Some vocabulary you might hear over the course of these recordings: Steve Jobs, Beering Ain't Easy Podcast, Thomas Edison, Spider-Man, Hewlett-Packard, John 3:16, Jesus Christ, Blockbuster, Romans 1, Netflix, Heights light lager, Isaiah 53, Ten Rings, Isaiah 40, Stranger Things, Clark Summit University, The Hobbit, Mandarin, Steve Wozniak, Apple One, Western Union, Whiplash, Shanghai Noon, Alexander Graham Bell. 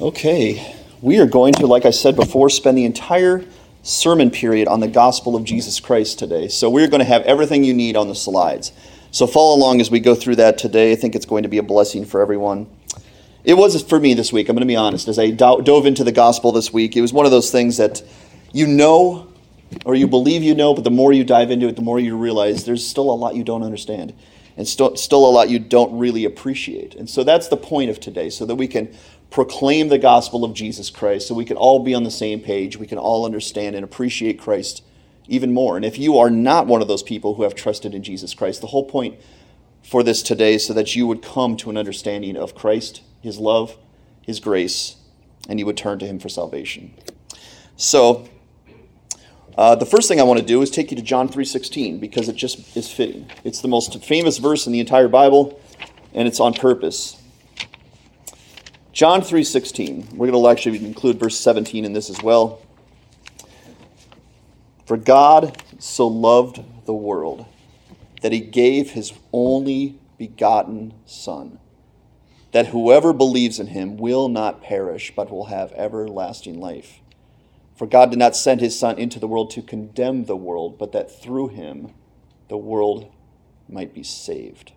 Okay, we are going to, like I said before, spend the entire sermon period on the gospel of Jesus Christ today. So we're going to have everything you need on the slides. So follow along as we go through that today. I think it's going to be a blessing for everyone. It was for me this week, I'm going to be honest. As I dove into the gospel this week, it was one of those things that you know or you believe you know, but the more you dive into it, the more you realize there's still a lot you don't understand. And still a lot you don't really appreciate. And so that's the point of today, so that we can proclaim the gospel of Jesus Christ, so we can all be on the same page, we can all understand and appreciate Christ even more. And if you are not one of those people who have trusted in Jesus Christ, the whole point for this today is so that you would come to an understanding of Christ, his love, his grace, and you would turn to him for salvation. So the first thing I want to do is take you to John 3:16 because it just is fitting. It's the most famous verse in the entire Bible, and it's on purpose. John 3:16. We're going to actually include verse 17 in this as well. For God so loved the world that he gave his only begotten Son, that whoever believes in him will not perish but will have everlasting life. For God did not send his Son into the world to condemn the world, but that through him the world might be saved.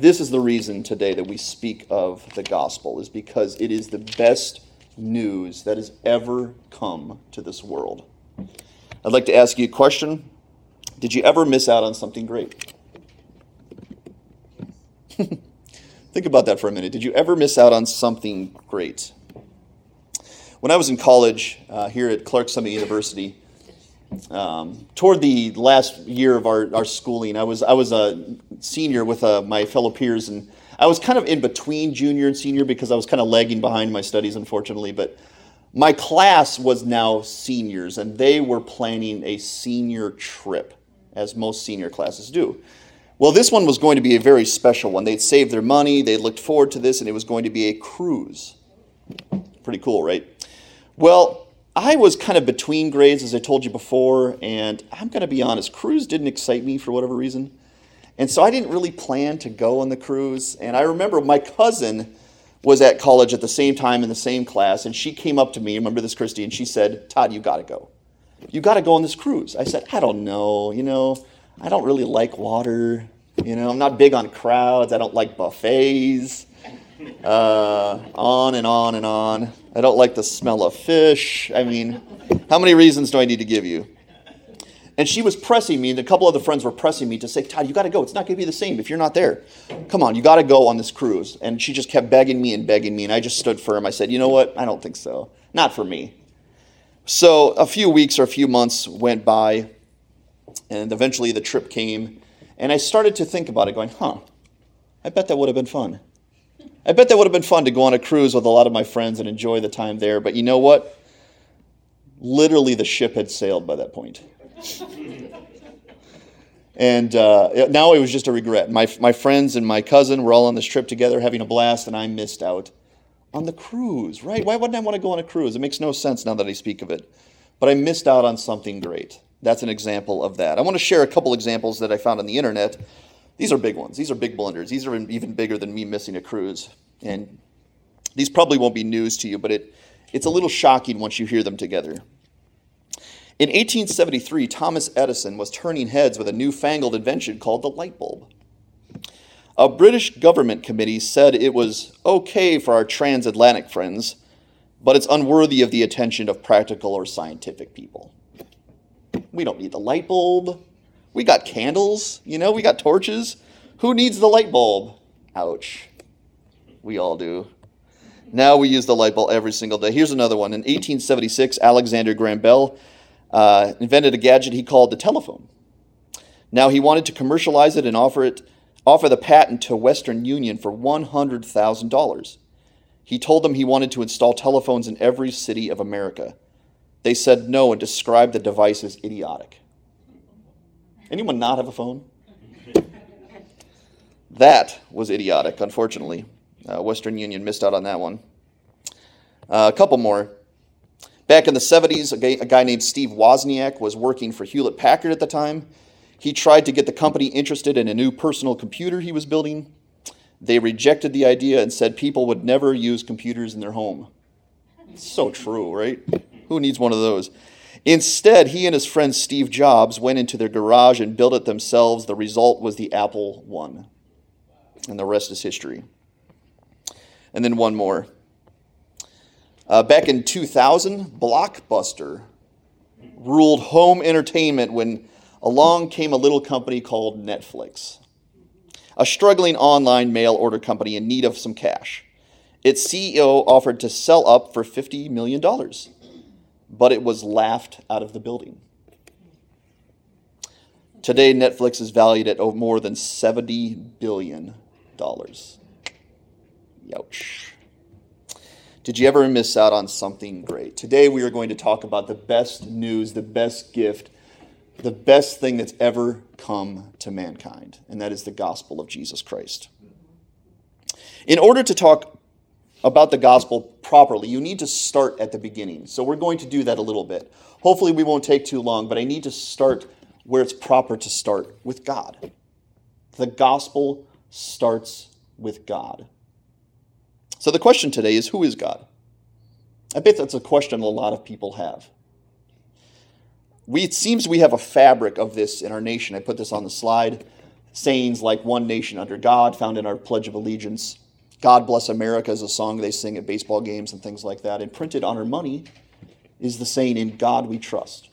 This is the reason today that we speak of the gospel, is because it is the best news that has ever come to this world. I'd like to ask you a question. Did you ever miss out on something great? Think about that for a minute. Did you ever miss out on something great? When I was in college here at Clark Summit University, toward the last year of our schooling, I was a senior with my fellow peers, and I was kind of in between junior and senior because I was kind of lagging behind my studies, unfortunately. But my class was now seniors, and they were planning a senior trip, as most senior classes do. Well, this one was going to be a very special one. They'd saved their money, they looked forward to this, and it was going to be a cruise. Pretty cool, right? Well, I was kind of between grades, as I told you before, and I'm going to be honest, cruise didn't excite me for whatever reason. And so I didn't really plan to go on the cruise. And I remember my cousin was at college at the same time in the same class, and she came up to me, remember this, Christy, and she said, "Todd, you got to go. You got to go on this cruise." I said, "I don't know, I don't really like water, I'm not big on crowds, I don't like buffets." On and on and on. I don't like the smell of fish. I mean, how many reasons do I need to give you? And she was pressing me, and a couple other friends were pressing me to say, "Todd, you got to go. It's not going to be the same if you're not there. Come on, you got to go on this cruise." And she just kept begging me, and I just stood firm. I said, "You know what? I don't think so. Not for me." So a few weeks or a few months went by, and eventually the trip came, and I started to think about it going, I bet that would have been fun. I bet that would have been fun to go on a cruise with a lot of my friends and enjoy the time there. But you know what? Literally the ship had sailed by that point. And now it was just a regret. My friends and my cousin were all on this trip together having a blast, and I missed out on the cruise, right? Why wouldn't I want to go on a cruise? It makes no sense now that I speak of it. But I missed out on something great. That's an example of that. I want to share a couple examples that I found on the internet. These are big ones. These are big blunders. These are even bigger than me missing a cruise. And these probably won't be news to you, but it's a little shocking once you hear them together. In 1873, Thomas Edison was turning heads with a newfangled invention called the light bulb. A British government committee said it was okay for our transatlantic friends, but it's unworthy of the attention of practical or scientific people. We don't need the light bulb. We got candles, we got torches. Who needs the light bulb? Ouch. We all do. Now we use the light bulb every single day. Here's another one. In 1876, Alexander Graham Bell invented a gadget he called the telephone. Now he wanted to commercialize it and offer the patent to Western Union for $100,000. He told them he wanted to install telephones in every city of America. They said no and described the device as idiotic. Anyone not have a phone? That was idiotic, unfortunately. Western Union missed out on that one. A couple more. Back in the 70s, a guy named Steve Wozniak was working for Hewlett-Packard at the time. He tried to get the company interested in a new personal computer he was building. They rejected the idea and said people would never use computers in their home. It's so true, right? Who needs one of those? Instead, he and his friend Steve Jobs went into their garage and built it themselves. The result was the Apple One. And the rest is history. And then one more. Back in 2000, Blockbuster ruled home entertainment when along came a little company called Netflix, a struggling online mail order company in need of some cash. Its CEO offered to sell up for $50 million, but it was laughed out of the building. Today, Netflix is valued at more than $70 billion. Ouch. Did you ever miss out on something great? Today, we are going to talk about the best news, the best gift, the best thing that's ever come to mankind, and that is the gospel of Jesus Christ. In order to talk about the gospel properly, you need to start at the beginning. So we're going to do that a little bit. Hopefully we won't take too long, but I need to start where it's proper to start, with God. The gospel starts with God. So the question today is, who is God? I bet that's a question a lot of people have. It seems we have a fabric of this in our nation. I put this on the slide. Sayings like "One Nation Under God" found in our Pledge of Allegiance. "God Bless America" is a song they sing at baseball games and things like that. And printed on our money is the saying, "In God we trust."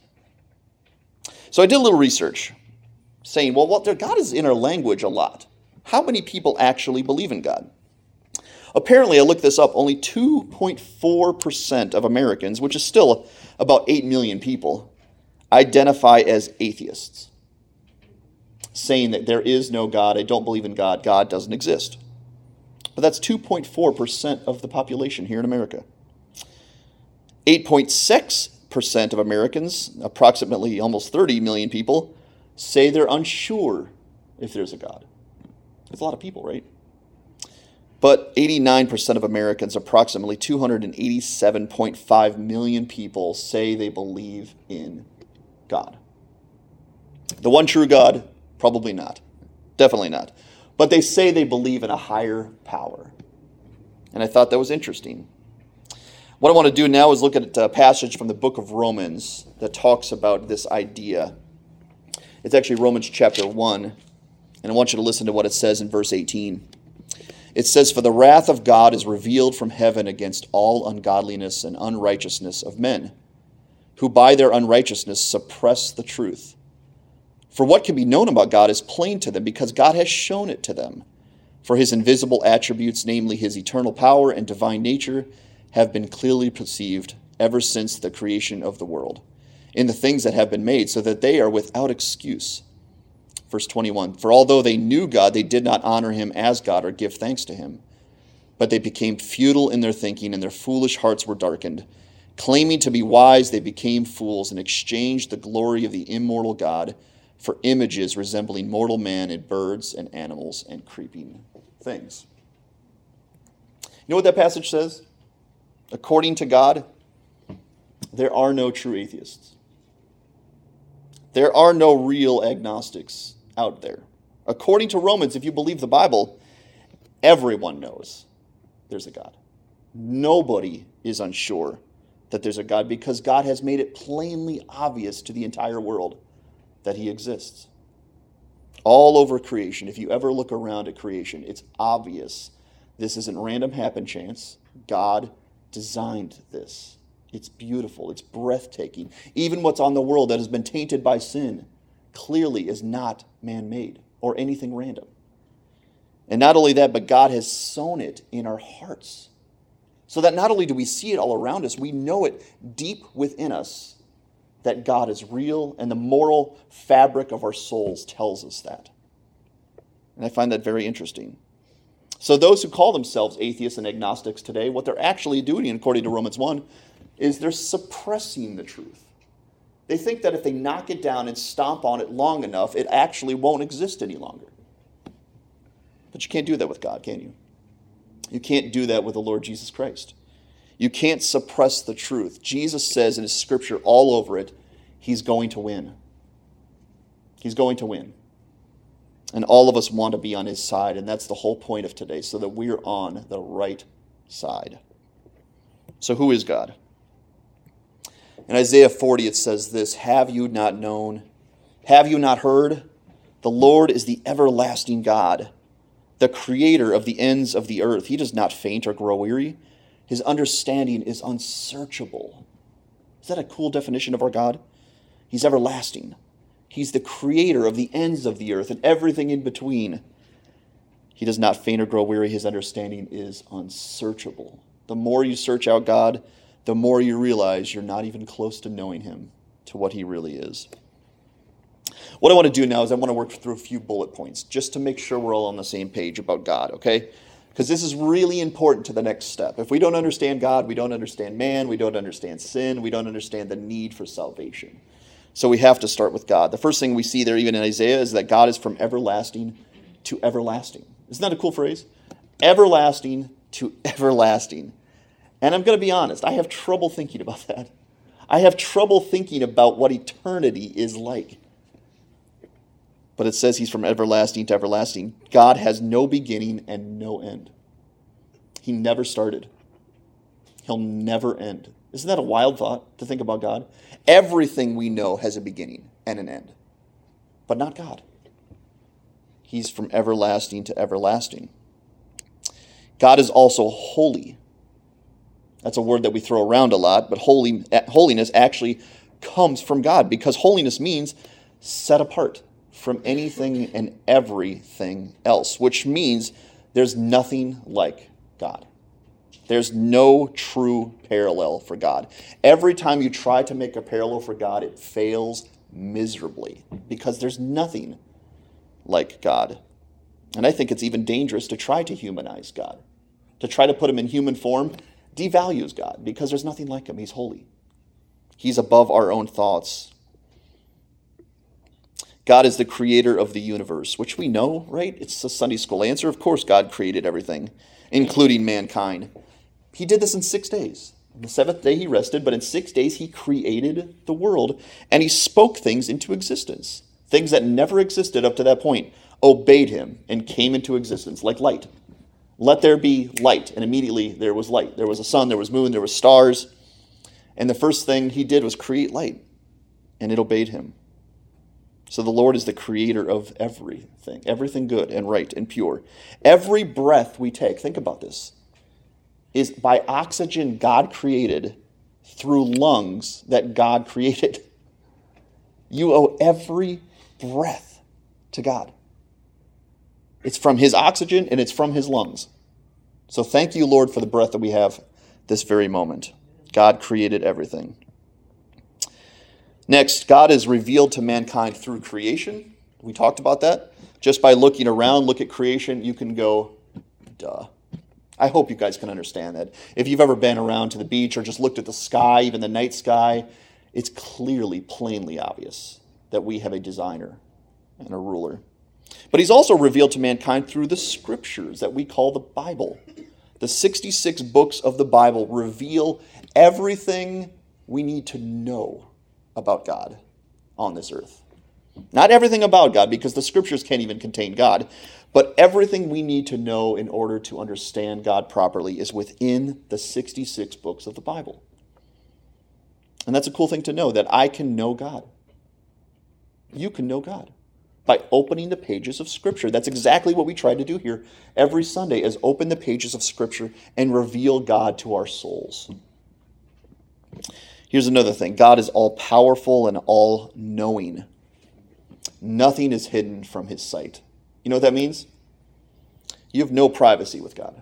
So I did a little research saying, well, God is in our language a lot. How many people actually believe in God? Apparently, I looked this up, only 2.4% of Americans, which is still about 8 million people, identify as atheists, saying that there is no God, I don't believe in God, God doesn't exist. But that's 2.4% of the population here in America. 8.6% of Americans, approximately almost 30 million people, say they're unsure if there's a God. That's a lot of people, right? But 89% of Americans, approximately 287.5 million people, say they believe in God. The one true God? Probably not. Definitely not. But they say they believe in a higher power. And I thought that was interesting. What I want to do now is look at a passage from the book of Romans that talks about this idea. It's actually Romans chapter 1. And I want you to listen to what it says in verse 18. It says, "For the wrath of God is revealed from heaven against all ungodliness and unrighteousness of men, who by their unrighteousness suppress the truth. For what can be known about God is plain to them, because God has shown it to them. For his invisible attributes, namely his eternal power and divine nature, have been clearly perceived ever since the creation of the world, in the things that have been made, so that they are without excuse." Verse 21, "For although they knew God, they did not honor him as God or give thanks to him. But they became futile in their thinking, and their foolish hearts were darkened. Claiming to be wise, they became fools and exchanged the glory of the immortal God for images resembling mortal man and birds and animals and creeping things." You know what that passage says? According to God, there are no true atheists. There are no real agnostics out there. According to Romans, if you believe the Bible, everyone knows there's a God. Nobody is unsure that there's a God, because God has made it plainly obvious to the entire world that he exists. All over creation, if you ever look around at creation, it's obvious this isn't random happen chance. God designed this. It's beautiful. It's breathtaking. Even what's on the world that has been tainted by sin clearly is not man-made or anything random. And not only that, but God has sown it in our hearts, so that not only do we see it all around us, we know it deep within us that God is real, and the moral fabric of our souls tells us that. And I find that very interesting. So those who call themselves atheists and agnostics today, what they're actually doing, according to Romans 1, is they're suppressing the truth. They think that if they knock it down and stomp on it long enough, it actually won't exist any longer. But you can't do that with God, can you? You can't do that with the Lord Jesus Christ. You can't suppress the truth. Jesus says in his scripture all over it, he's going to win. He's going to win. And all of us want to be on his side, and that's the whole point of today, so that we're on the right side. So who is God? In Isaiah 40, it says this: "Have you not known? Have you not heard? The Lord is the everlasting God, the creator of the ends of the earth. He does not faint or grow weary. His understanding is unsearchable." Is that a cool definition of our God? He's everlasting. He's the creator of the ends of the earth and everything in between. He does not faint or grow weary. His understanding is unsearchable. The more you search out God, the more you realize you're not even close to knowing him, to what he really is. What I want to do now is I want to work through a few bullet points just to make sure we're all on the same page about God, okay? Because this is really important to the next step. If we don't understand God, we don't understand man, we don't understand sin, we don't understand the need for salvation. So we have to start with God. The first thing we see there, even in Isaiah, is that God is from everlasting to everlasting. Isn't that a cool phrase? Everlasting to everlasting. And I'm going to be honest, I have trouble thinking about that. I have trouble thinking about what eternity is like. But it says he's from everlasting to everlasting. God has no beginning and no end. He never started. He'll never end. Isn't that a wild thought to think about God? Everything we know has a beginning and an end, but not God. He's from everlasting to everlasting. God is also holy. That's a word that we throw around a lot, but holiness actually comes from God, because holiness means set apart from anything and everything else, which means there's nothing like God. There's no true parallel for God. Every time you try to make a parallel for God, it fails miserably, because there's nothing like God. And I think it's even dangerous to try to humanize God. To try to put him in human form devalues God, because there's nothing like him. He's holy. He's above our own thoughts. God is the creator of the universe, which we know, right? It's a Sunday school answer. Of course, God created everything, including mankind. He did this in 6 days. On the seventh day he rested, but in 6 days he created the world, and he spoke things into existence. Things that never existed up to that point obeyed him and came into existence, like light. Let there be light, and immediately there was light. There was a sun, there was moon, there were stars, and the first thing he did was create light, and it obeyed him. So the Lord is the creator of everything, everything good and right and pure. Every breath we take, think about this, is by oxygen God created through lungs that God created. You owe every breath to God. It's from his oxygen and it's from his lungs. So thank you, Lord, for the breath that we have this very moment. God created everything. Next, God is revealed to mankind through creation. We talked about that. Just by looking around, look at creation, you can go, duh. I hope you guys can understand that. If you've ever been around to the beach or just looked at the sky, even the night sky, it's clearly, plainly obvious that we have a designer and a ruler. But he's also revealed to mankind through the scriptures that we call the Bible. The 66 books of the Bible reveal everything we need to know about God on this earth. Not everything about God, because the scriptures can't even contain God, but everything we need to know in order to understand God properly is within the 66 books of the Bible. And that's a cool thing to know, that I can know God. You can know God by opening the pages of Scripture. That's exactly what we try to do here every Sunday, is open the pages of Scripture and reveal God to our souls. Here's another thing. God is all-powerful and all-knowing. Nothing is hidden from his sight. You know what that means? You have no privacy with God.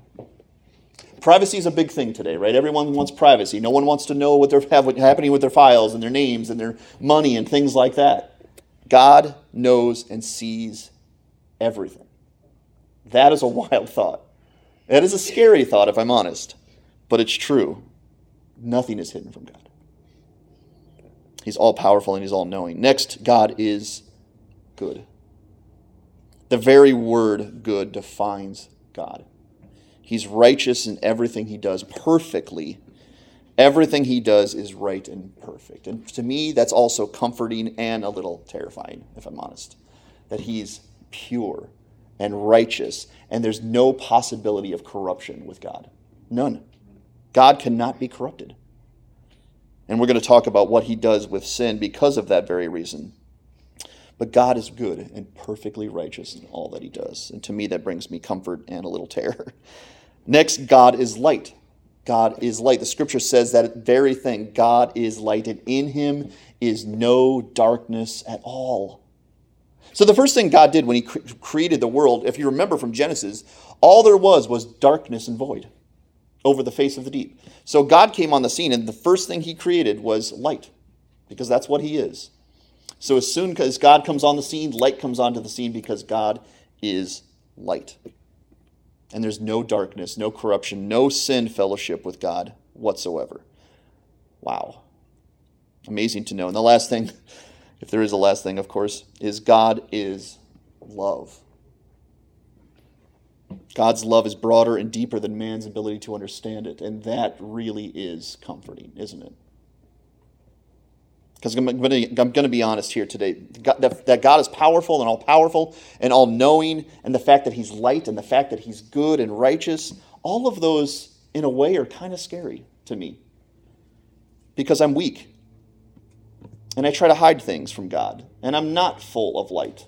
Privacy is a big thing today, right? Everyone wants privacy. No one wants to know what's happening with their files and their names and their money and things like that. God knows and sees everything. That is a wild thought. That is a scary thought, if I'm honest. But it's true. Nothing is hidden from God. He's all-powerful and he's all-knowing. Next, God is good. The very word good defines God. He's righteous in everything he does, perfectly. Everything he does is right and perfect. And to me, that's also comforting and a little terrifying, if I'm honest, that he's pure and righteous, and there's no possibility of corruption with God. None. God cannot be corrupted. And we're going to talk about what he does with sin because of that very reason. But God is good and perfectly righteous in all that he does. And to me, that brings me comfort and a little terror. Next, God is light. God is light. The scripture says that very thing. God is light, and in him is no darkness at all. So the first thing God did when he created the world, if you remember from Genesis, all there was darkness and void over the face of the deep. So God came on the scene, and the first thing he created was light, because that's what he is. So as soon as God comes on the scene, light comes onto the scene, because God is light. And there's no darkness, no corruption, no sin fellowship with God whatsoever. Wow. Amazing to know. And the last thing, if there is a last thing, of course, is God is love. God's love is broader and deeper than man's ability to understand it. And that really is comforting, isn't it? Because I'm going to be honest here today. That God is powerful and all-powerful and all-knowing, and the fact that he's light and the fact that he's good and righteous, all of those, in a way, are kind of scary to me. Because I'm weak. And I try to hide things from God. And I'm not full of light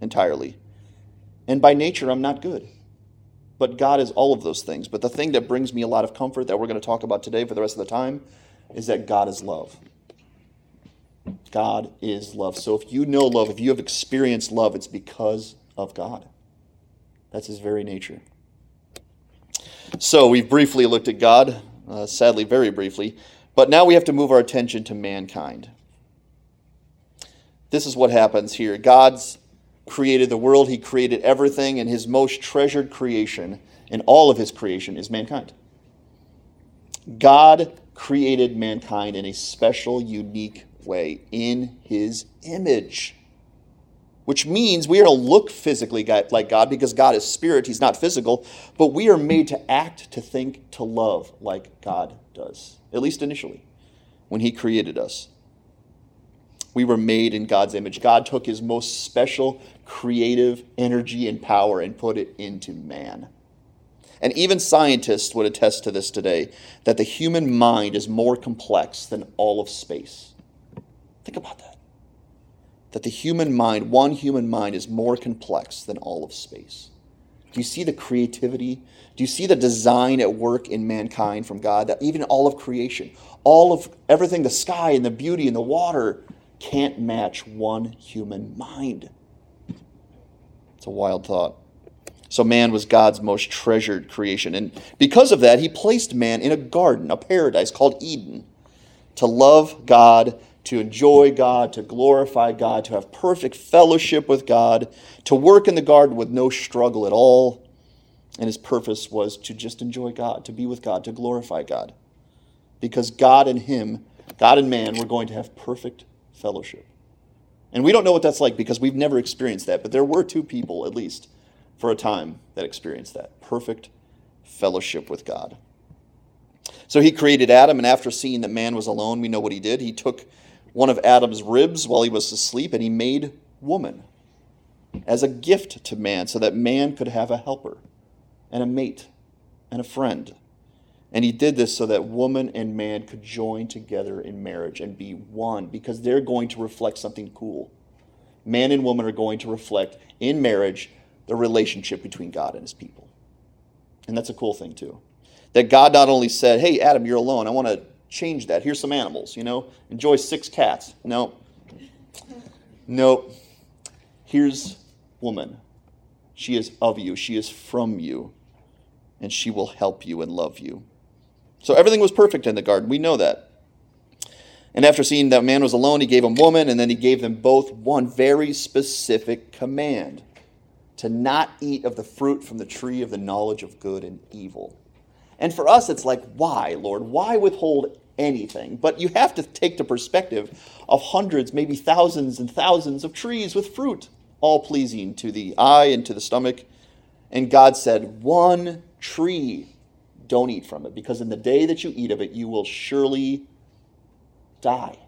entirely. And by nature, I'm not good. But God is all of those things. But the thing that brings me a lot of comfort that we're going to talk about today for the rest of the time is that God is love. God is love. So if you know love, if you have experienced love, it's because of God. That's his very nature. So we've briefly looked at God, sadly, very briefly. But now we have to move our attention to mankind. This is what happens here. God's created the world. He created everything, and his most treasured creation in all of his creation is mankind. God created mankind in a special, unique way, in his image, which means we are to look physically like God, because God is spirit, he's not physical, but we are made to act, to think, to love like God does, at least initially, when he created us. We were made in God's image. God took his most special creative energy and power and put it into man. And even scientists would attest to this today, that the human mind is more complex than all of space. Think about that. That the human mind, one human mind, is more complex than all of space. Do you see the creativity? Do you see the design at work in mankind from God? That even all of creation, all of everything, the sky and the beauty and the water, can't match one human mind. It's a wild thought. So man was God's most treasured creation. And because of that, he placed man in a garden, a paradise called Eden, to love God, to enjoy God, to glorify God, to have perfect fellowship with God, to work in the garden with no struggle at all. And his purpose was to just enjoy God, to be with God, to glorify God. Because God and man, were going to have perfect fellowship. And we don't know what that's like, because we've never experienced that, but there were two people, at least, for a time, that experienced that perfect fellowship with God. So he created Adam, and after seeing that man was alone, we know what he did. He took one of Adam's ribs while he was asleep, and he made woman as a gift to man, so that man could have a helper and a mate and a friend. And he did this so that woman and man could join together in marriage and be one, because they're going to reflect something cool. Man and woman are going to reflect in marriage the relationship between God and his people. And that's a cool thing, too. That God not only said, hey, Adam, you're alone, I want to change that. Here's some animals, Enjoy 6 cats. No. Here's woman. She is of you. She is from you. And she will help you and love you. So everything was perfect in the garden. We know that. And after seeing that man was alone, he gave him woman, and then he gave them both one very specific command: to not eat of the fruit from the tree of the knowledge of good and evil. And for us, it's like, why, Lord? Why withhold anything? But you have to take the perspective of hundreds, maybe thousands and thousands of trees with fruit, all pleasing to the eye and to the stomach. And God said, one tree, don't eat from it, because in the day that you eat of it, you will surely die.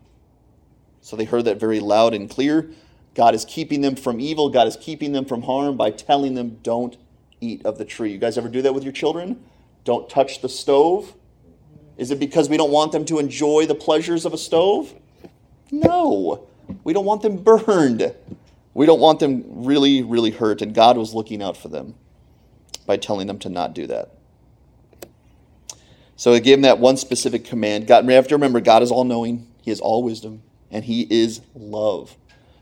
So they heard that very loud and clear. God is keeping them from evil. God is keeping them from harm by telling them, don't eat of the tree. You guys ever do that with your children? Don't touch the stove? Is it because we don't want them to enjoy the pleasures of a stove? No. We don't want them burned. We don't want them really, really hurt. And God was looking out for them by telling them to not do that. So he gave them that one specific command. God, we have to remember, God is all-knowing. He is all wisdom. And he is love.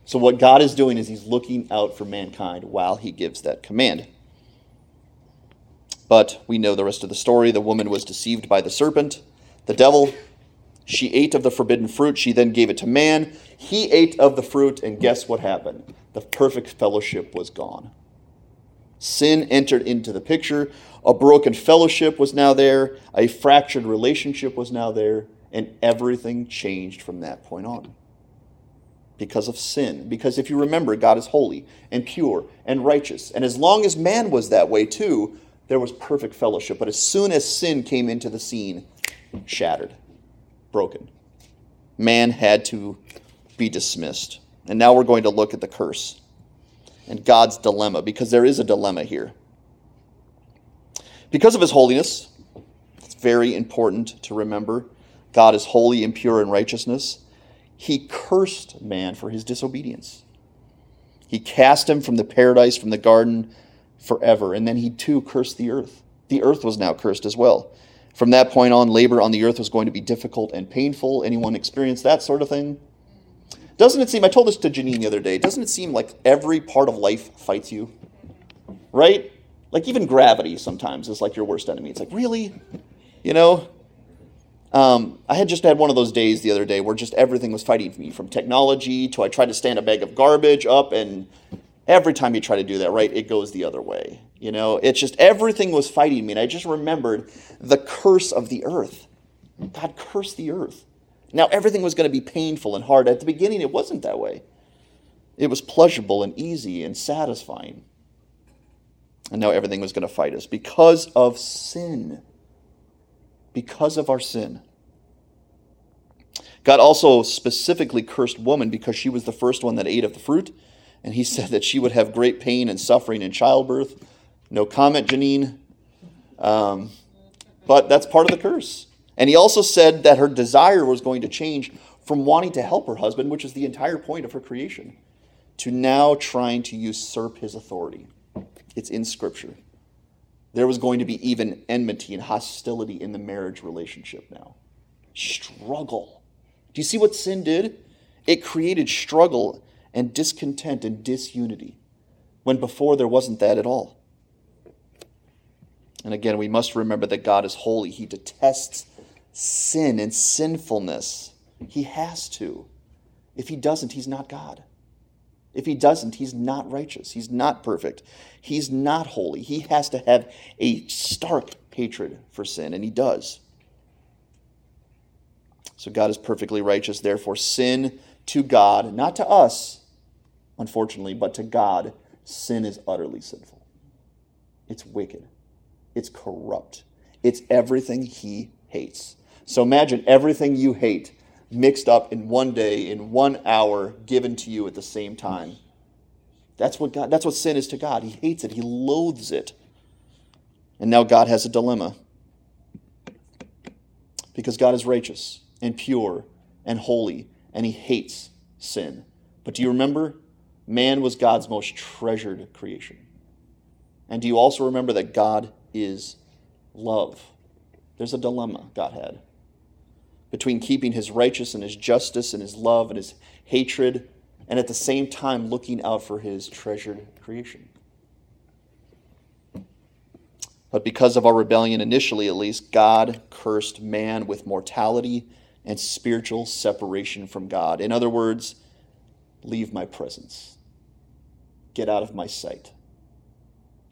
So what God is doing is he's looking out for mankind while he gives that command. But we know the rest of the story. The woman was deceived by the serpent, the devil. She ate of the forbidden fruit. She then gave it to man. He ate of the fruit, and guess what happened? The perfect fellowship was gone. Sin entered into the picture. A broken fellowship was now there. A fractured relationship was now there. And everything changed from that point on because of sin. Because if you remember, God is holy and pure and righteous. And as long as man was that way too, there was perfect fellowship. But as soon as sin came into the scene, shattered, broken. Man had to be dismissed. And now we're going to look at the curse and God's dilemma, because there is a dilemma here. Because of his holiness, it's very important to remember, God is holy and pure in righteousness. He cursed man for his disobedience. He cast him from the paradise, from the garden, forever. And then he too cursed the earth. The earth was now cursed as well. From that point on, labor on the earth was going to be difficult and painful. Anyone experience that sort of thing? Doesn't it seem, I told this to Janine the other day, doesn't it seem like every part of life fights you? Right? Like even gravity sometimes is like your worst enemy. It's like, really? You know? I had just had one of those days the other day where just everything was fighting me, from technology to I tried to stand a bag of garbage up, and every time you try to do that, right, it goes the other way. You know, it's just everything was fighting me, and I just remembered the curse of the earth. God cursed the earth. Now everything was going to be painful and hard. At the beginning, it wasn't that way. It was pleasurable and easy and satisfying. And now everything was going to fight us because of sin. Because of our sin. God also specifically cursed woman because she was the first one that ate of the fruit. And he said that she would have great pain and suffering in childbirth. No comment, Janine. But that's part of the curse. And he also said that her desire was going to change from wanting to help her husband, which is the entire point of her creation, to now trying to usurp his authority. It's in Scripture. There was going to be even enmity and hostility in the marriage relationship now. Struggle. Do you see what sin did? It created struggle and discontent and disunity, when before there wasn't that at all. And again, we must remember that God is holy. He detests sin and sinfulness. He has to. If he doesn't, he's not God. If he doesn't, he's not righteous. He's not perfect. He's not holy. He has to have a stark hatred for sin, and he does. So God is perfectly righteous, therefore sin to God, not to us, unfortunately, but to God, sin is utterly sinful. It's wicked. It's corrupt. It's everything he hates. So imagine everything you hate mixed up in one day, in 1 hour, given to you at the same time. That's what sin is to God. He hates it. He loathes it. And now God has a dilemma. Because God is righteous and pure and holy, and he hates sin. But do you remember? Man was God's most treasured creation. And do you also remember that God is love? There's a dilemma God had between keeping his righteous and his justice and his love and his hatred, and at the same time looking out for his treasured creation. But because of our rebellion initially, at least, God cursed man with mortality and spiritual separation from God. In other words, leave my presence. Get out of my sight.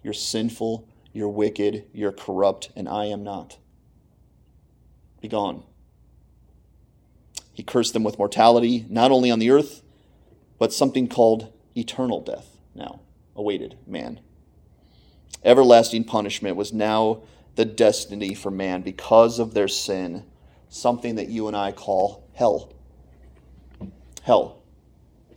You're sinful, you're wicked, you're corrupt, and I am not. Be gone. He cursed them with mortality, not only on the earth, but something called eternal death now awaited man. Everlasting punishment was now the destiny for man because of their sin. Something that you and I call hell. Hell.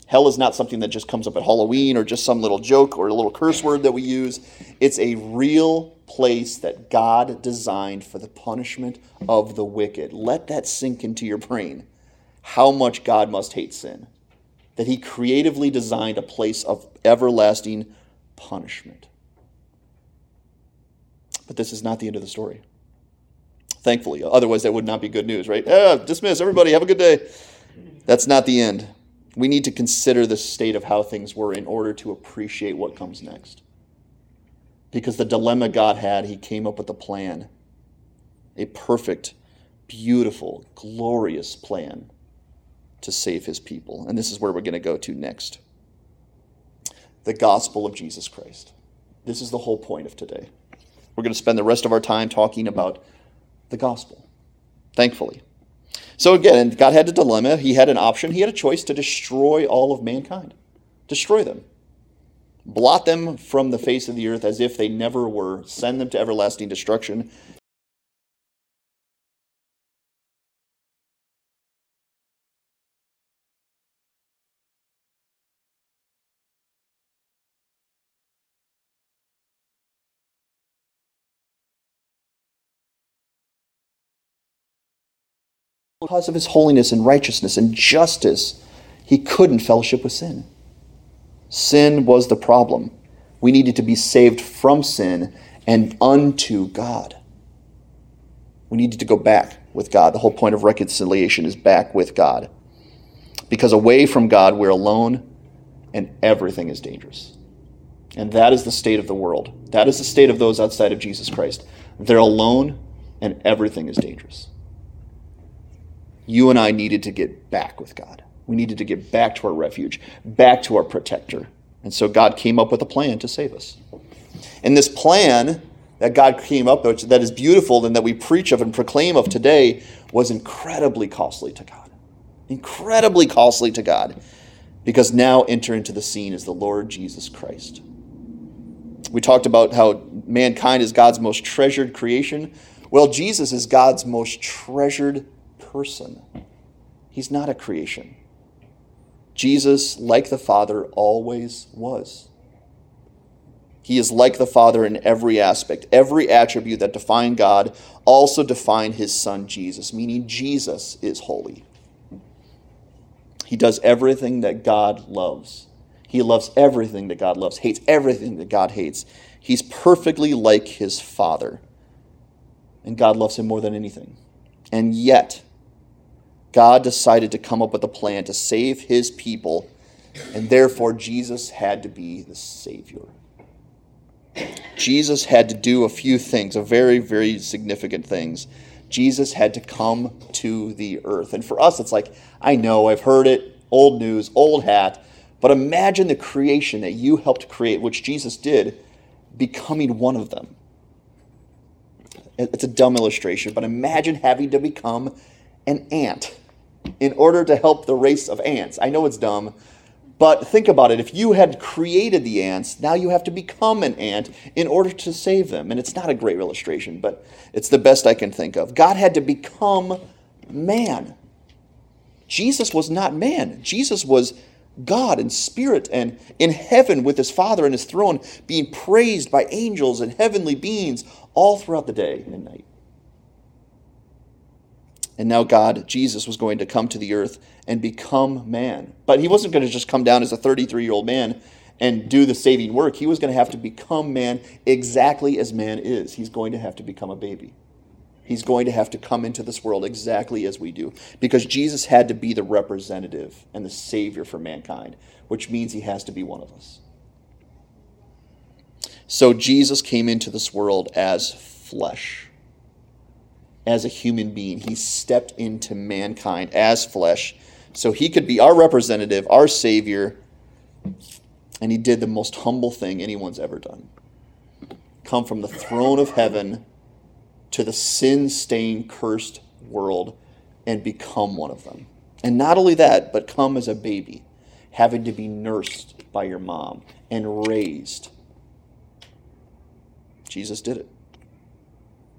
Hell is not something that just comes up at Halloween or just some little joke or a little curse word that we use. It's a real place that God designed for the punishment of the wicked. Let that sink into your brain. How much God must hate sin. That he creatively designed a place of everlasting punishment. But this is not the end of the story. Thankfully, otherwise that would not be good news, right? Dismiss, everybody, have a good day. That's not the end. We need to consider the state of how things were in order to appreciate what comes next. Because the dilemma God had, he came up with a plan. A perfect, beautiful, glorious plan to save his people. And this is where we're going to go to next. The gospel of Jesus Christ. This is the whole point of today. We're going to spend the rest of our time talking about the gospel, thankfully. So again, God had a dilemma. He had an option. He had a choice to destroy all of mankind. Destroy them. Blot them from the face of the earth as if they never were. Send them to everlasting destruction. Because of his holiness and righteousness and justice, he couldn't fellowship with sin. Sin was the problem. We needed to be saved from sin and unto God. We needed to go back with God. The whole point of reconciliation is back with God. Because away from God, we're alone and everything is dangerous. And that is the state of the world. That is the state of those outside of Jesus Christ. They're alone and everything is dangerous. You and I needed to get back with God. We needed to get back to our refuge, back to our protector. And so God came up with a plan to save us. And this plan that God came up with, that is beautiful and that we preach of and proclaim of today, was incredibly costly to God. Incredibly costly to God. Because now enter into the scene is the Lord Jesus Christ. We talked about how mankind is God's most treasured creation. Well, Jesus is God's most treasured person. He's not a creation. Jesus, like the Father, always was. He is like the Father in every aspect. Every attribute that defined God also defined his Son, Jesus, meaning Jesus is holy. He does everything that God loves. He loves everything that God loves, hates everything that God hates. He's perfectly like his Father. And God loves him more than anything. And yet, God decided to come up with a plan to save his people, and therefore Jesus had to be the Savior. Jesus had to do a few things, a very, very significant things. Jesus had to come to the earth. And for us, it's like, I know, I've heard it, old news, old hat, but imagine the creation that you helped create, which Jesus did, becoming one of them. It's a dumb illustration, but imagine having to become an ant in order to help the race of ants. I know it's dumb, but think about it. If you had created the ants, now you have to become an ant in order to save them. And it's not a great illustration, but it's the best I can think of. God had to become man. Jesus was not man. Jesus was God in spirit and in heaven with his Father and his throne, being praised by angels and heavenly beings all throughout the day and night. And now God, Jesus, was going to come to the earth and become man. But he wasn't going to just come down as a 33-year-old man and do the saving work. He was going to have to become man exactly as man is. He's going to have to become a baby. He's going to have to come into this world exactly as we do, because Jesus had to be the representative and the Savior for mankind, which means he has to be one of us. So Jesus came into this world as flesh, as a human being. He stepped into mankind as flesh so he could be our representative, our Savior, and he did the most humble thing anyone's ever done. Come from the throne of heaven to the sin-stained, cursed world and become one of them. And not only that, but come as a baby, having to be nursed by your mom and raised. Jesus did it.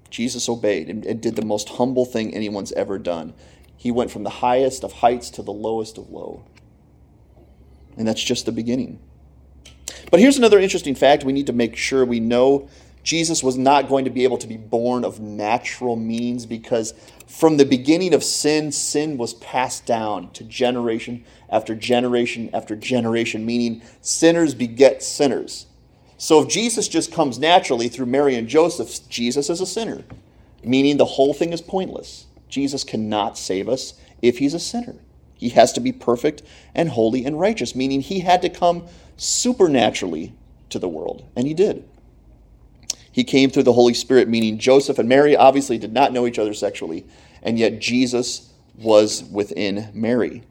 Jesus obeyed and did the most humble thing anyone's ever done. He went from the highest of heights to the lowest of low. And that's just the beginning. But here's another interesting fact we need to make sure we know. Jesus was not going to be able to be born of natural means, because from the beginning of sin, sin was passed down to generation after generation after generation, meaning sinners beget sinners. So if Jesus just comes naturally through Mary and Joseph, Jesus is a sinner, meaning the whole thing is pointless. Jesus cannot save us if he's a sinner. He has to be perfect and holy and righteous, meaning he had to come supernaturally to the world, and he did. He came through the Holy Spirit, meaning Joseph and Mary obviously did not know each other sexually, and yet Jesus was within Mary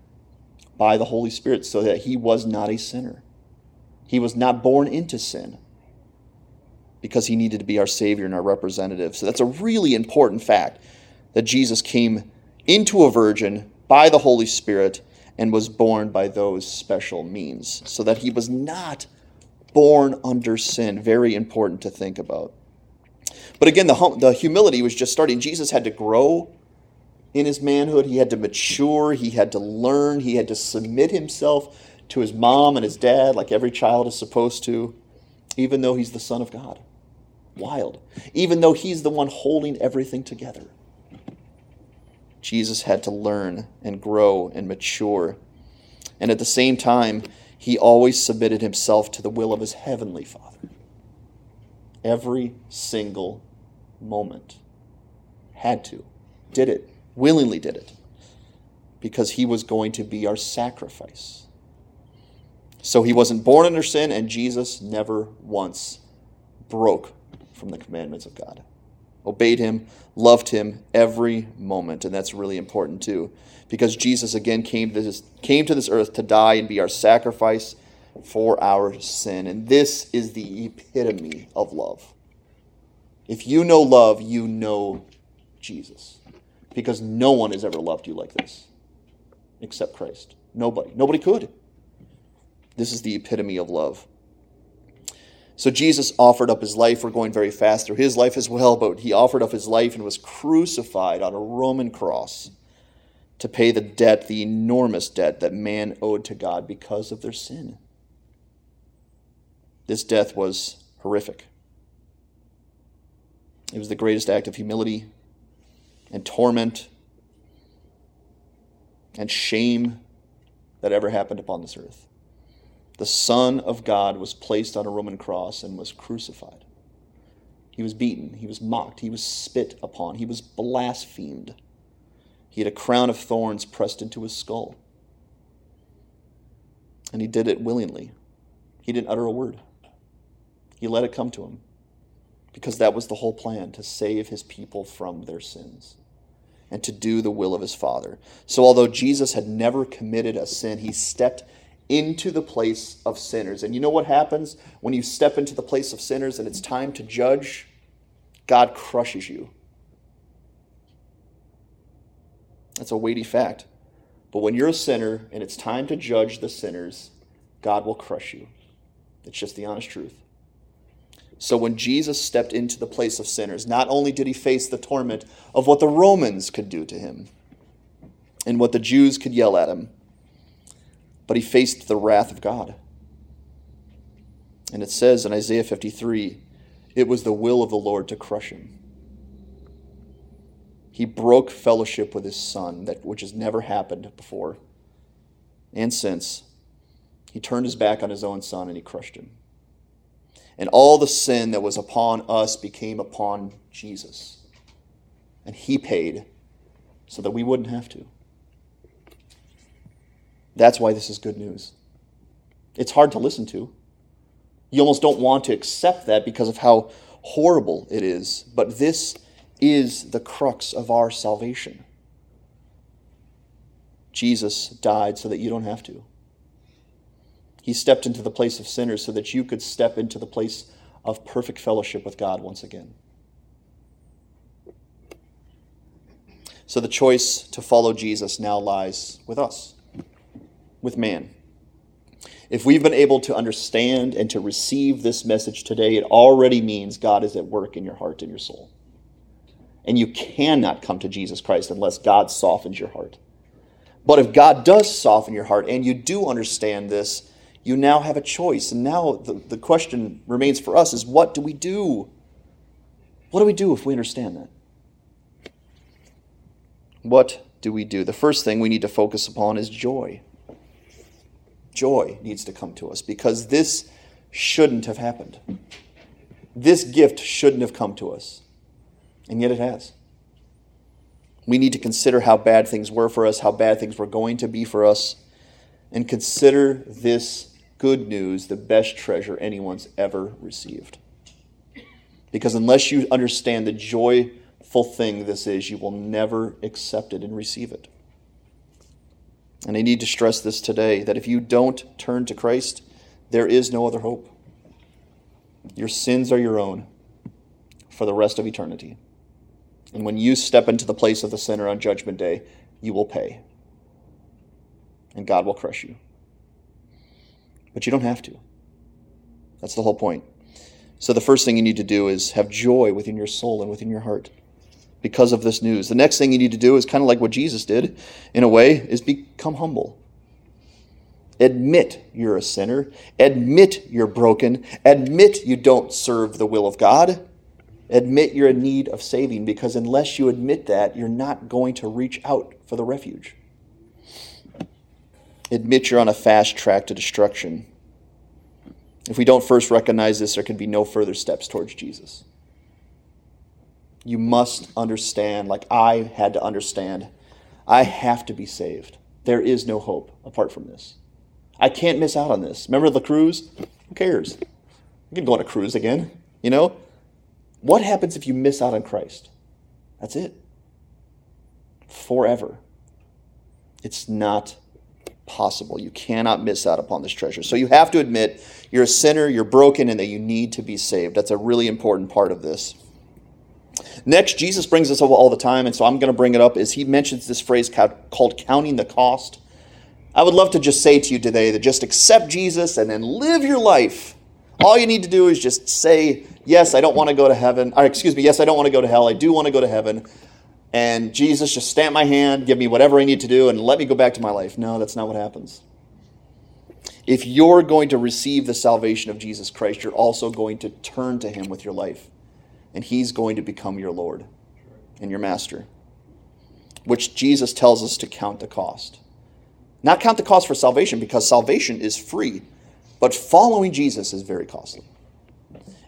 by the Holy Spirit, so that he was not a sinner. He was not born into sin because he needed to be our Savior and our representative. So that's a really important fact, that Jesus came into a virgin by the Holy Spirit and was born by those special means, so that he was not born under sin. Very important to think about. But again, the humility was just starting. Jesus had to grow in his manhood. He had to mature. He had to learn. He had to submit himself to his mom and his dad like every child is supposed to, even though he's the Son of God. Wild. Even though he's the one holding everything together. Jesus had to learn and grow and mature. And at the same time, he always submitted himself to the will of his heavenly Father. Every single moment. Had to. Did it. Willingly did it. Because he was going to be our sacrifice. So he wasn't born under sin, and Jesus never once broke from the commandments of God. Obeyed him, loved him every moment. And that's really important too, because Jesus again came to this earth to die and be our sacrifice for our sin. And this is the epitome of love. If you know love, you know Jesus, because no one has ever loved you like this except Christ. Nobody could. This is the epitome of love. So Jesus offered up his life. We're going very fast through his life as well, but he offered up his life and was crucified on a Roman cross to pay the debt, the enormous debt that man owed to God because of their sin. This death was horrific. It was the greatest act of humility and torment and shame that ever happened upon this earth. The Son of God was placed on a Roman cross and was crucified. He was beaten. He was mocked. He was spit upon. He was blasphemed. He had a crown of thorns pressed into his skull. And he did it willingly. He didn't utter a word. He let it come to him, because that was the whole plan, to save his people from their sins and to do the will of his Father. So although Jesus had never committed a sin, he stepped into the place of sinners. And you know what happens when you step into the place of sinners and it's time to judge? God crushes you. That's a weighty fact. But when you're a sinner and it's time to judge the sinners, God will crush you. It's just the honest truth. So when Jesus stepped into the place of sinners, not only did he face the torment of what the Romans could do to him and what the Jews could yell at him, but he faced the wrath of God. And it says in Isaiah 53, it was the will of the Lord to crush him. He broke fellowship with his Son, that which has never happened before and since. He turned his back on his own Son and he crushed him. And all the sin that was upon us became upon Jesus. And he paid so that we wouldn't have to. That's why this is good news. It's hard to listen to. You almost don't want to accept that because of how horrible it is. But this is the crux of our salvation. Jesus died so that you don't have to. He stepped into the place of sinners so that you could step into the place of perfect fellowship with God once again. So the choice to follow Jesus now lies with us. With man. If we've been able to understand and to receive this message today, it already means God is at work in your heart and your soul. And you cannot come to Jesus Christ unless God softens your heart. But if God does soften your heart and you do understand this, You now have a choice. And now the question remains for us is, what do we do? What do we do if we understand that? What do we do? The first thing we need to focus upon is joy. Joy needs to come to us because this shouldn't have happened. This gift shouldn't have come to us. And yet it has. We need to consider how bad things were for us, how bad things were going to be for us, and consider this good news the best treasure anyone's ever received. Because unless you understand the joyful thing this is, you will never accept it and receive it. And I need to stress this today, that if you don't turn to Christ, there is no other hope. Your sins are your own for the rest of eternity. And when you step into the place of the sinner on Judgment Day, you will pay. And God will crush you. But you don't have to. That's the whole point. So the first thing you need to do is have joy within your soul and within your heart because of this news. The next thing you need to do is kind of like what Jesus did, in a way, is become humble. Admit you're a sinner. Admit you're broken. Admit you don't serve the will of God. Admit you're in need of saving, because unless you admit that, you're not going to reach out for the refuge. Admit you're on a fast track to destruction. If we don't first recognize this, there can be no further steps towards Jesus. You must understand, like I had to understand, I have to be saved. There is no hope apart from this. I can't miss out on this. Remember the cruise? Who cares? I can go on a cruise again, you know? What happens if you miss out on Christ? That's it. Forever. It's not possible. You cannot miss out upon this treasure. So you have to admit you're a sinner, you're broken, and that you need to be saved. That's a really important part of this. Next, Jesus brings this up all the time, and so I'm going to bring it up, is he mentions this phrase called counting the cost. I would love to just say to you today that just accept Jesus and then live your life. All you need to do is just say, yes, I don't want to go to heaven. Or excuse me, yes, I don't want to go to hell. I do want to go to heaven. And Jesus, just stamp my hand, give me whatever I need to do, and let me go back to my life. No, that's not what happens. If you're going to receive the salvation of Jesus Christ, you're also going to turn to him with your life. And he's going to become your Lord and your master, which Jesus tells us to count the cost. Not count the cost for salvation, because salvation is free, but following Jesus is very costly.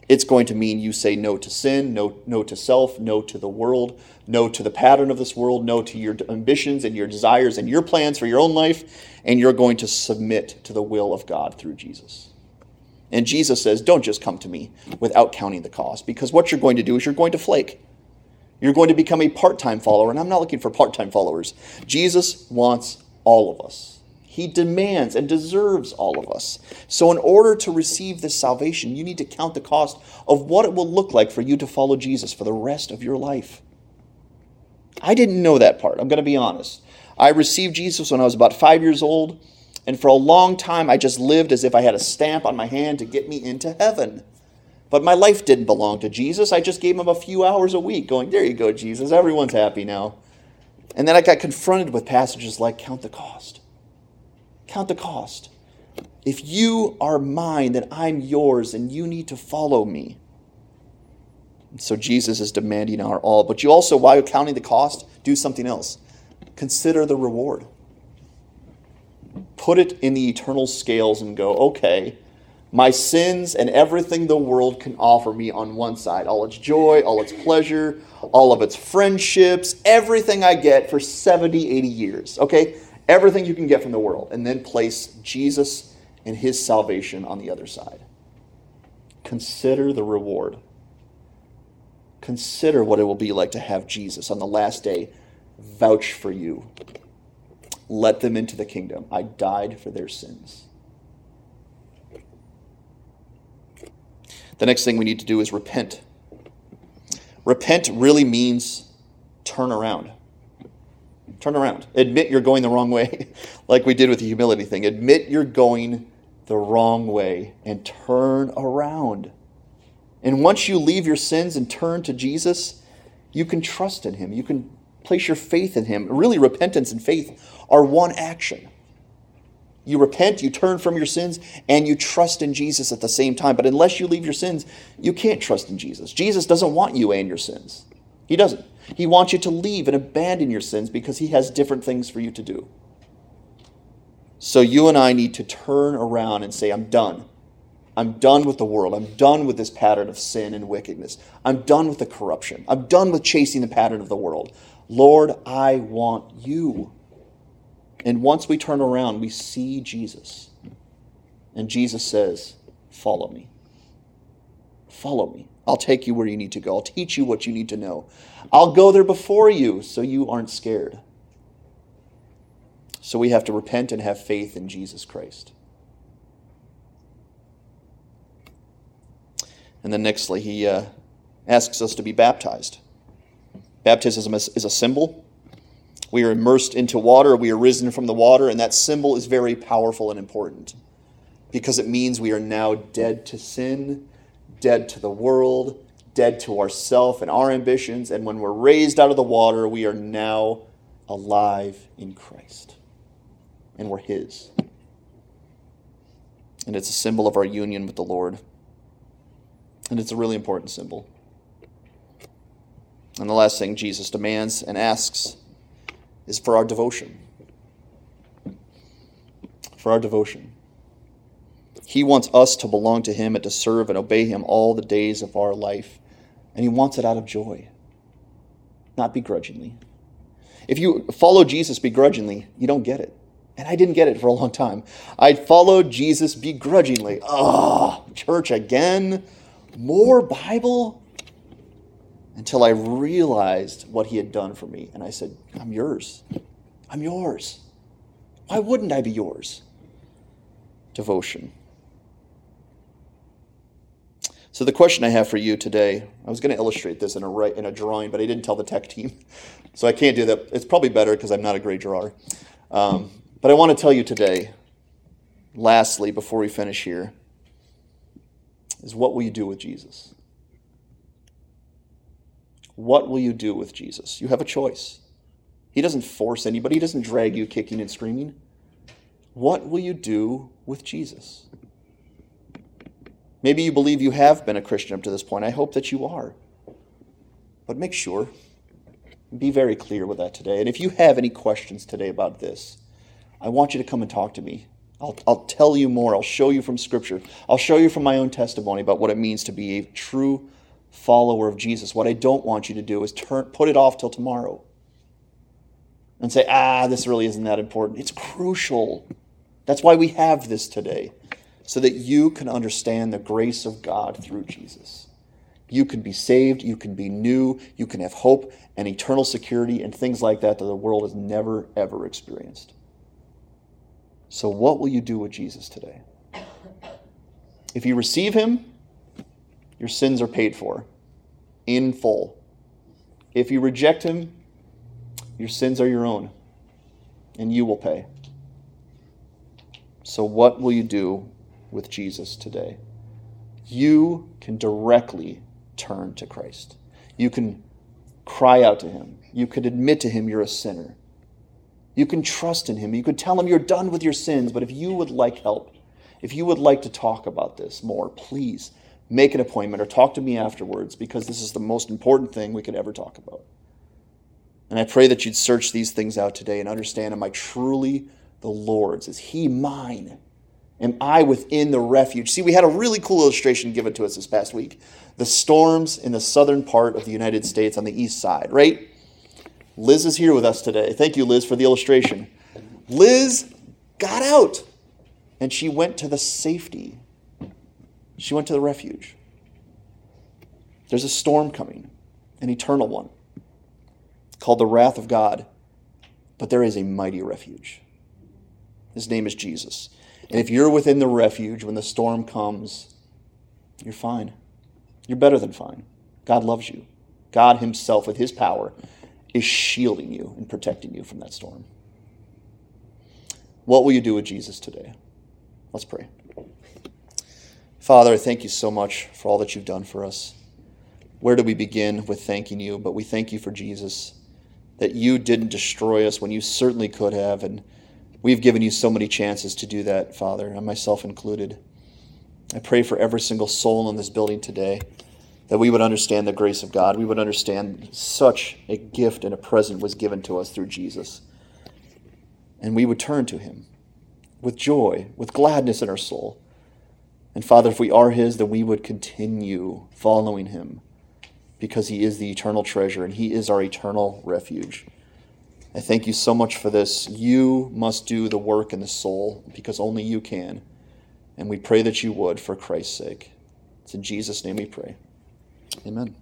It's going to mean you say no to sin, no to self, no to the world, no to the pattern of this world, no to your ambitions and your desires and your plans for your own life, and you're going to submit to the will of God through Jesus. And Jesus says, don't just come to me without counting the cost, because what you're going to do is you're going to flake. You're going to become a part-time follower, and I'm not looking for part-time followers. Jesus wants all of us. He demands and deserves all of us. So in order to receive this salvation, you need to count the cost of what it will look like for you to follow Jesus for the rest of your life. I didn't know that part. I'm going to be honest. I received Jesus when I was about 5 years old. And for a long time, I just lived as if I had a stamp on my hand to get me into heaven. But my life didn't belong to Jesus. I just gave him a few hours a week going, there you go, Jesus. Everyone's happy now. And then I got confronted with passages like, count the cost. Count the cost. If you are mine, then I'm yours, and you need to follow me. And so Jesus is demanding our all. But you also, while you're counting the cost, do something else. Consider the reward. Put it in the eternal scales and go, okay, my sins and everything the world can offer me on one side, all its joy, all its pleasure, all of its friendships, everything I get for 70, 80 years, okay? Everything you can get from the world, and then place Jesus and his salvation on the other side. Consider the reward. Consider what it will be like to have Jesus on the last day vouch for you. Let them into the kingdom. I died for their sins. The next thing we need to do is repent. Repent really means turn around. Turn around. Admit you're going the wrong way, like we did with the humility thing. Admit you're going the wrong way and turn around. And once you leave your sins and turn to Jesus, you can trust in him. You can place your faith in him. Really, repentance and faith are one action. You repent, you turn from your sins, and you trust in Jesus at the same time. But unless you leave your sins, you can't trust in Jesus. Jesus doesn't want you and your sins. He doesn't. He wants you to leave and abandon your sins because he has different things for you to do. So you and I need to turn around and say, I'm done. I'm done with the world. I'm done with this pattern of sin and wickedness. I'm done with the corruption. I'm done with chasing the pattern of the world. Lord, I want you. And once we turn around, we see Jesus. And Jesus says, follow me. Follow me. I'll take you where you need to go. I'll teach you what you need to know. I'll go there before you so you aren't scared. So we have to repent and have faith in Jesus Christ. And then nextly, he asks us to be baptized. Baptism is a symbol. We are immersed into water. We are risen from the water. And that symbol is very powerful and important because it means we are now dead to sin, dead to the world, dead to ourselves and our ambitions. And when we're raised out of the water, we are now alive in Christ. And we're his. And it's a symbol of our union with the Lord. And it's a really important symbol. And the last thing Jesus demands and asks is for our devotion. For our devotion. He wants us to belong to him and to serve and obey him all the days of our life. And he wants it out of joy, not begrudgingly. If you follow Jesus begrudgingly, you don't get it. And I didn't get it for a long time. I followed Jesus begrudgingly. Oh, church again? More Bible? Until I realized what he had done for me. And I said, I'm yours. I'm yours. Why wouldn't I be yours? Devotion. So the question I have for you today, I was going to illustrate this in a drawing, but I didn't tell the tech team. So I can't do that. It's probably better because I'm not a great drawer. But I want to tell you today, lastly, before we finish here, is what will you do with Jesus? What will you do with Jesus? You have a choice. He doesn't force anybody. He doesn't drag you kicking and screaming. What will you do with Jesus? Maybe you believe you have been a Christian up to this point. I hope that you are. But make sure. Be very clear with that today. And if you have any questions today about this, I want you to come and talk to me. I'll tell you more. I'll show you from Scripture. I'll show you from my own testimony about what it means to be a true follower of Jesus. What I don't want you to do is put it off till tomorrow and say, this really isn't that important. It's crucial. That's why we have this today, so that you can understand the grace of God through Jesus. You can be saved, you can be new, you can have hope and eternal security and things like that the world has never, ever experienced. So what will you do with Jesus today? If you receive him, your sins are paid for in full. If you reject him, your sins are your own, and you will pay. So what will you do with Jesus today? You can directly turn to Christ. You can cry out to him. You could admit to him you're a sinner. You can trust in him. You could tell him you're done with your sins, but if you would like help, if you would like to talk about this more, please make an appointment or talk to me afterwards, because this is the most important thing we could ever talk about. And I pray that you'd search these things out today and understand, am I truly the Lord's? Is he mine? Am I within the refuge? See, we had a really cool illustration given to us this past week. The storms in the southern part of the United States on the east side, right? Liz is here with us today. Thank you, Liz, for the illustration. Liz got out and she went to the safety. She went to the refuge. There's a storm coming, an eternal one, called the wrath of God. But there is a mighty refuge. His name is Jesus. And if you're within the refuge when the storm comes, you're fine. You're better than fine. God loves you. God himself, with his power, is shielding you and protecting you from that storm. What will you do with Jesus today? Let's pray. Father, I thank you so much for all that you've done for us. Where do we begin with thanking you? But we thank you for Jesus, that you didn't destroy us when you certainly could have, and We've given you so many chances to do that, Father, and myself included. I pray for every single soul in this building today that we would understand the grace of God. We would understand such a gift and a present was given to us through Jesus. And we would turn to him with joy, with gladness in our soul. And Father, if we are his, then we would continue following him because he is the eternal treasure and he is our eternal refuge. I thank you so much for this. You must do the work in the soul because only you can. And we pray that you would for Christ's sake. It's in Jesus' name we pray. Amen.